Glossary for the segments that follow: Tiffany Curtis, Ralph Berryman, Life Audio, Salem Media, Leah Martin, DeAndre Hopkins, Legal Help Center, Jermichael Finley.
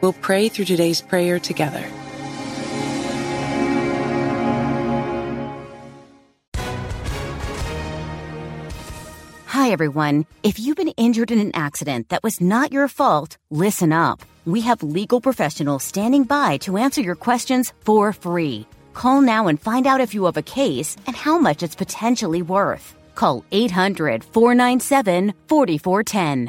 we'll pray through today's prayer together. Hi, everyone. If you've been injured in an accident that was not your fault, listen up. We have legal professionals standing by to answer your questions for free. Call now and find out if you have a case and how much it's potentially worth. Call 800-497-4410.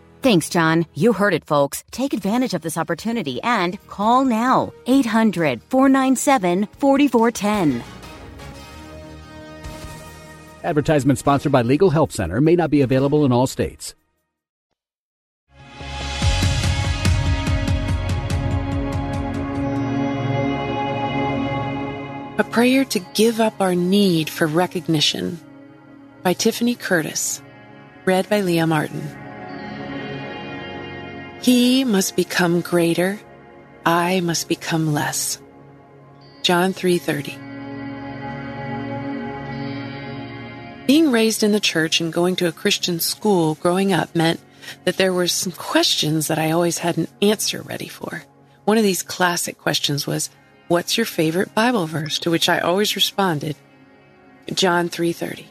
Thanks, John. You heard it, folks. Take advantage of this opportunity and call now. 800-497-4410. Advertisement sponsored by Legal Help Center may not be available in all states. A Prayer to Give Up Our Need for Recognition by Tiffany Curtis, read by Leah Martin. He must become greater, I must become less. John 3:30. Being raised in the church and going to a Christian school growing up meant that there were some questions that I always had an answer ready for. One of these classic questions was, "What's your favorite Bible verse?" To which I always responded, John 3:30.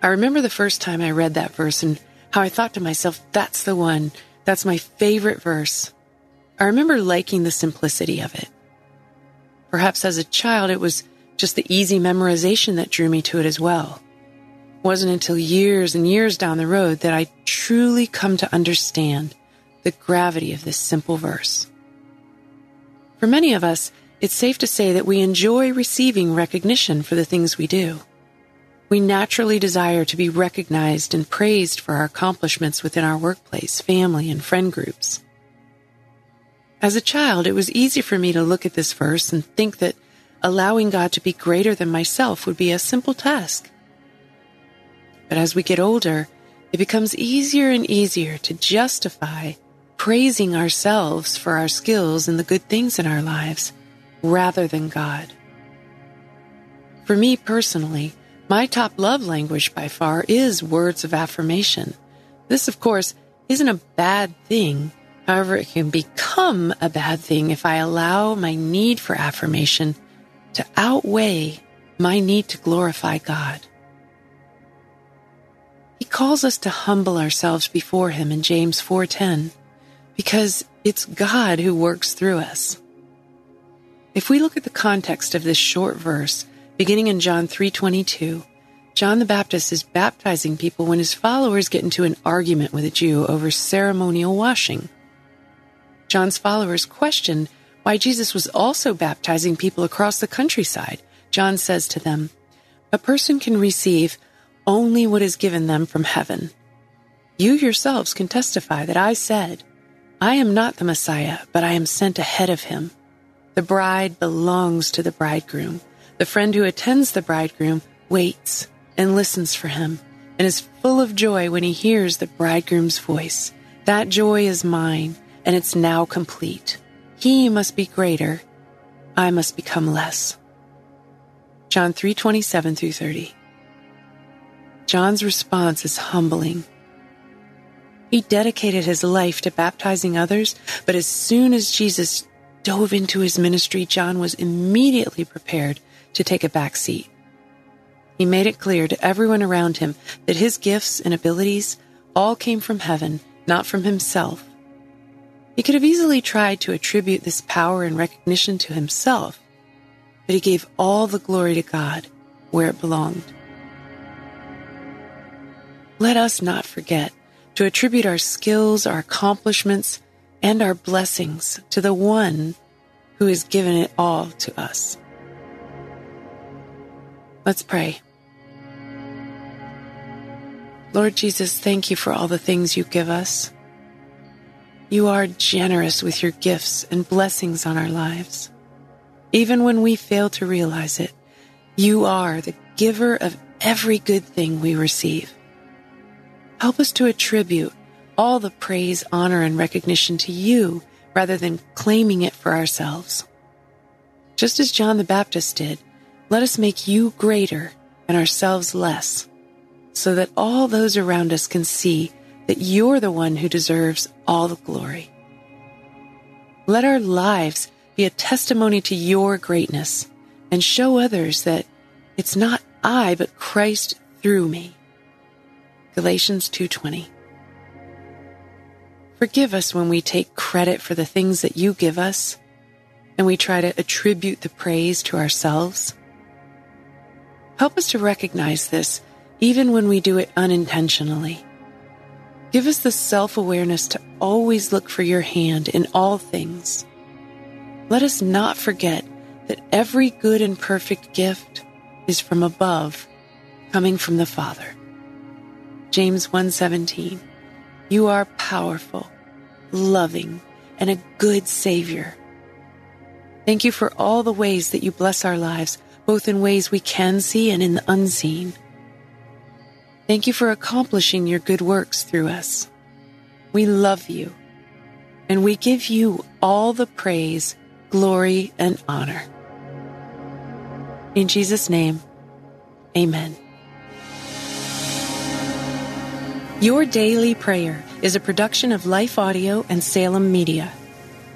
I remember the first time I read that verse and how I thought to myself, that's the one. That's my favorite verse. I remember liking the simplicity of it. Perhaps as a child, it was just the easy memorization that drew me to it as well. It wasn't until years and years down the road that I truly come to understand the gravity of this simple verse. For many of us, it's safe to say that we enjoy receiving recognition for the things we do. We naturally desire to be recognized and praised for our accomplishments within our workplace, family, and friend groups. As a child, it was easy for me to look at this verse and think that allowing God to be greater than myself would be a simple task. But as we get older, it becomes easier and easier to justify praising ourselves for our skills and the good things in our lives rather than God. For me personally, my top love language by far is words of affirmation. This, of course, isn't a bad thing. However, it can become a bad thing if I allow my need for affirmation to outweigh my need to glorify God. He calls us to humble ourselves before Him in James 4:10, because it's God who works through us. If we look at the context of this short verse, beginning in John 3:22, John the Baptist is baptizing people when his followers get into an argument with a Jew over ceremonial washing. John's followers question why Jesus was also baptizing people across the countryside. John says to them, "A person can receive only what is given them from heaven. You yourselves can testify that I said, I am not the Messiah, but I am sent ahead of him. The bride belongs to the bridegroom. The friend who attends the bridegroom waits and listens for him and is full of joy when he hears the bridegroom's voice. That joy is mine, and it's now complete. He must be greater. I must become less." John 3:27 through 30. John's response is humbling. He dedicated his life to baptizing others, but as soon as Jesus dove into his ministry, John was immediately prepared to take a back seat. He made it clear to everyone around him that his gifts and abilities all came from heaven, not from himself. He could have easily tried to attribute this power and recognition to himself, but he gave all the glory to God where it belonged. Let us not forget to attribute our skills, our accomplishments, and our blessings to the one who has given it all to us. Let's pray. Lord Jesus, thank you for all the things you give us. You are generous with your gifts and blessings on our lives. Even when we fail to realize it, you are the giver of every good thing we receive. Help us to attribute all the praise, honor, and recognition to you rather than claiming it for ourselves. Just as John the Baptist did, let us make you greater and ourselves less, so that all those around us can see that you're the one who deserves all the glory. Let our lives be a testimony to your greatness and show others that it's not I, but Christ through me. Galatians 2:20. Forgive us when we take credit for the things that you give us and we try to attribute the praise to ourselves. Help us to recognize this even when we do it unintentionally. Give us the self-awareness to always look for your hand in all things. Let us not forget that every good and perfect gift is from above, coming from the Father. James 1:17. You are powerful, loving, and a good Savior. Thank you for all the ways that you bless our lives, both in ways we can see and in the unseen. Thank you for accomplishing your good works through us. We love you, and we give you all the praise, glory, and honor. In Jesus' name, amen. Your Daily Prayer is a production of Life Audio and Salem Media.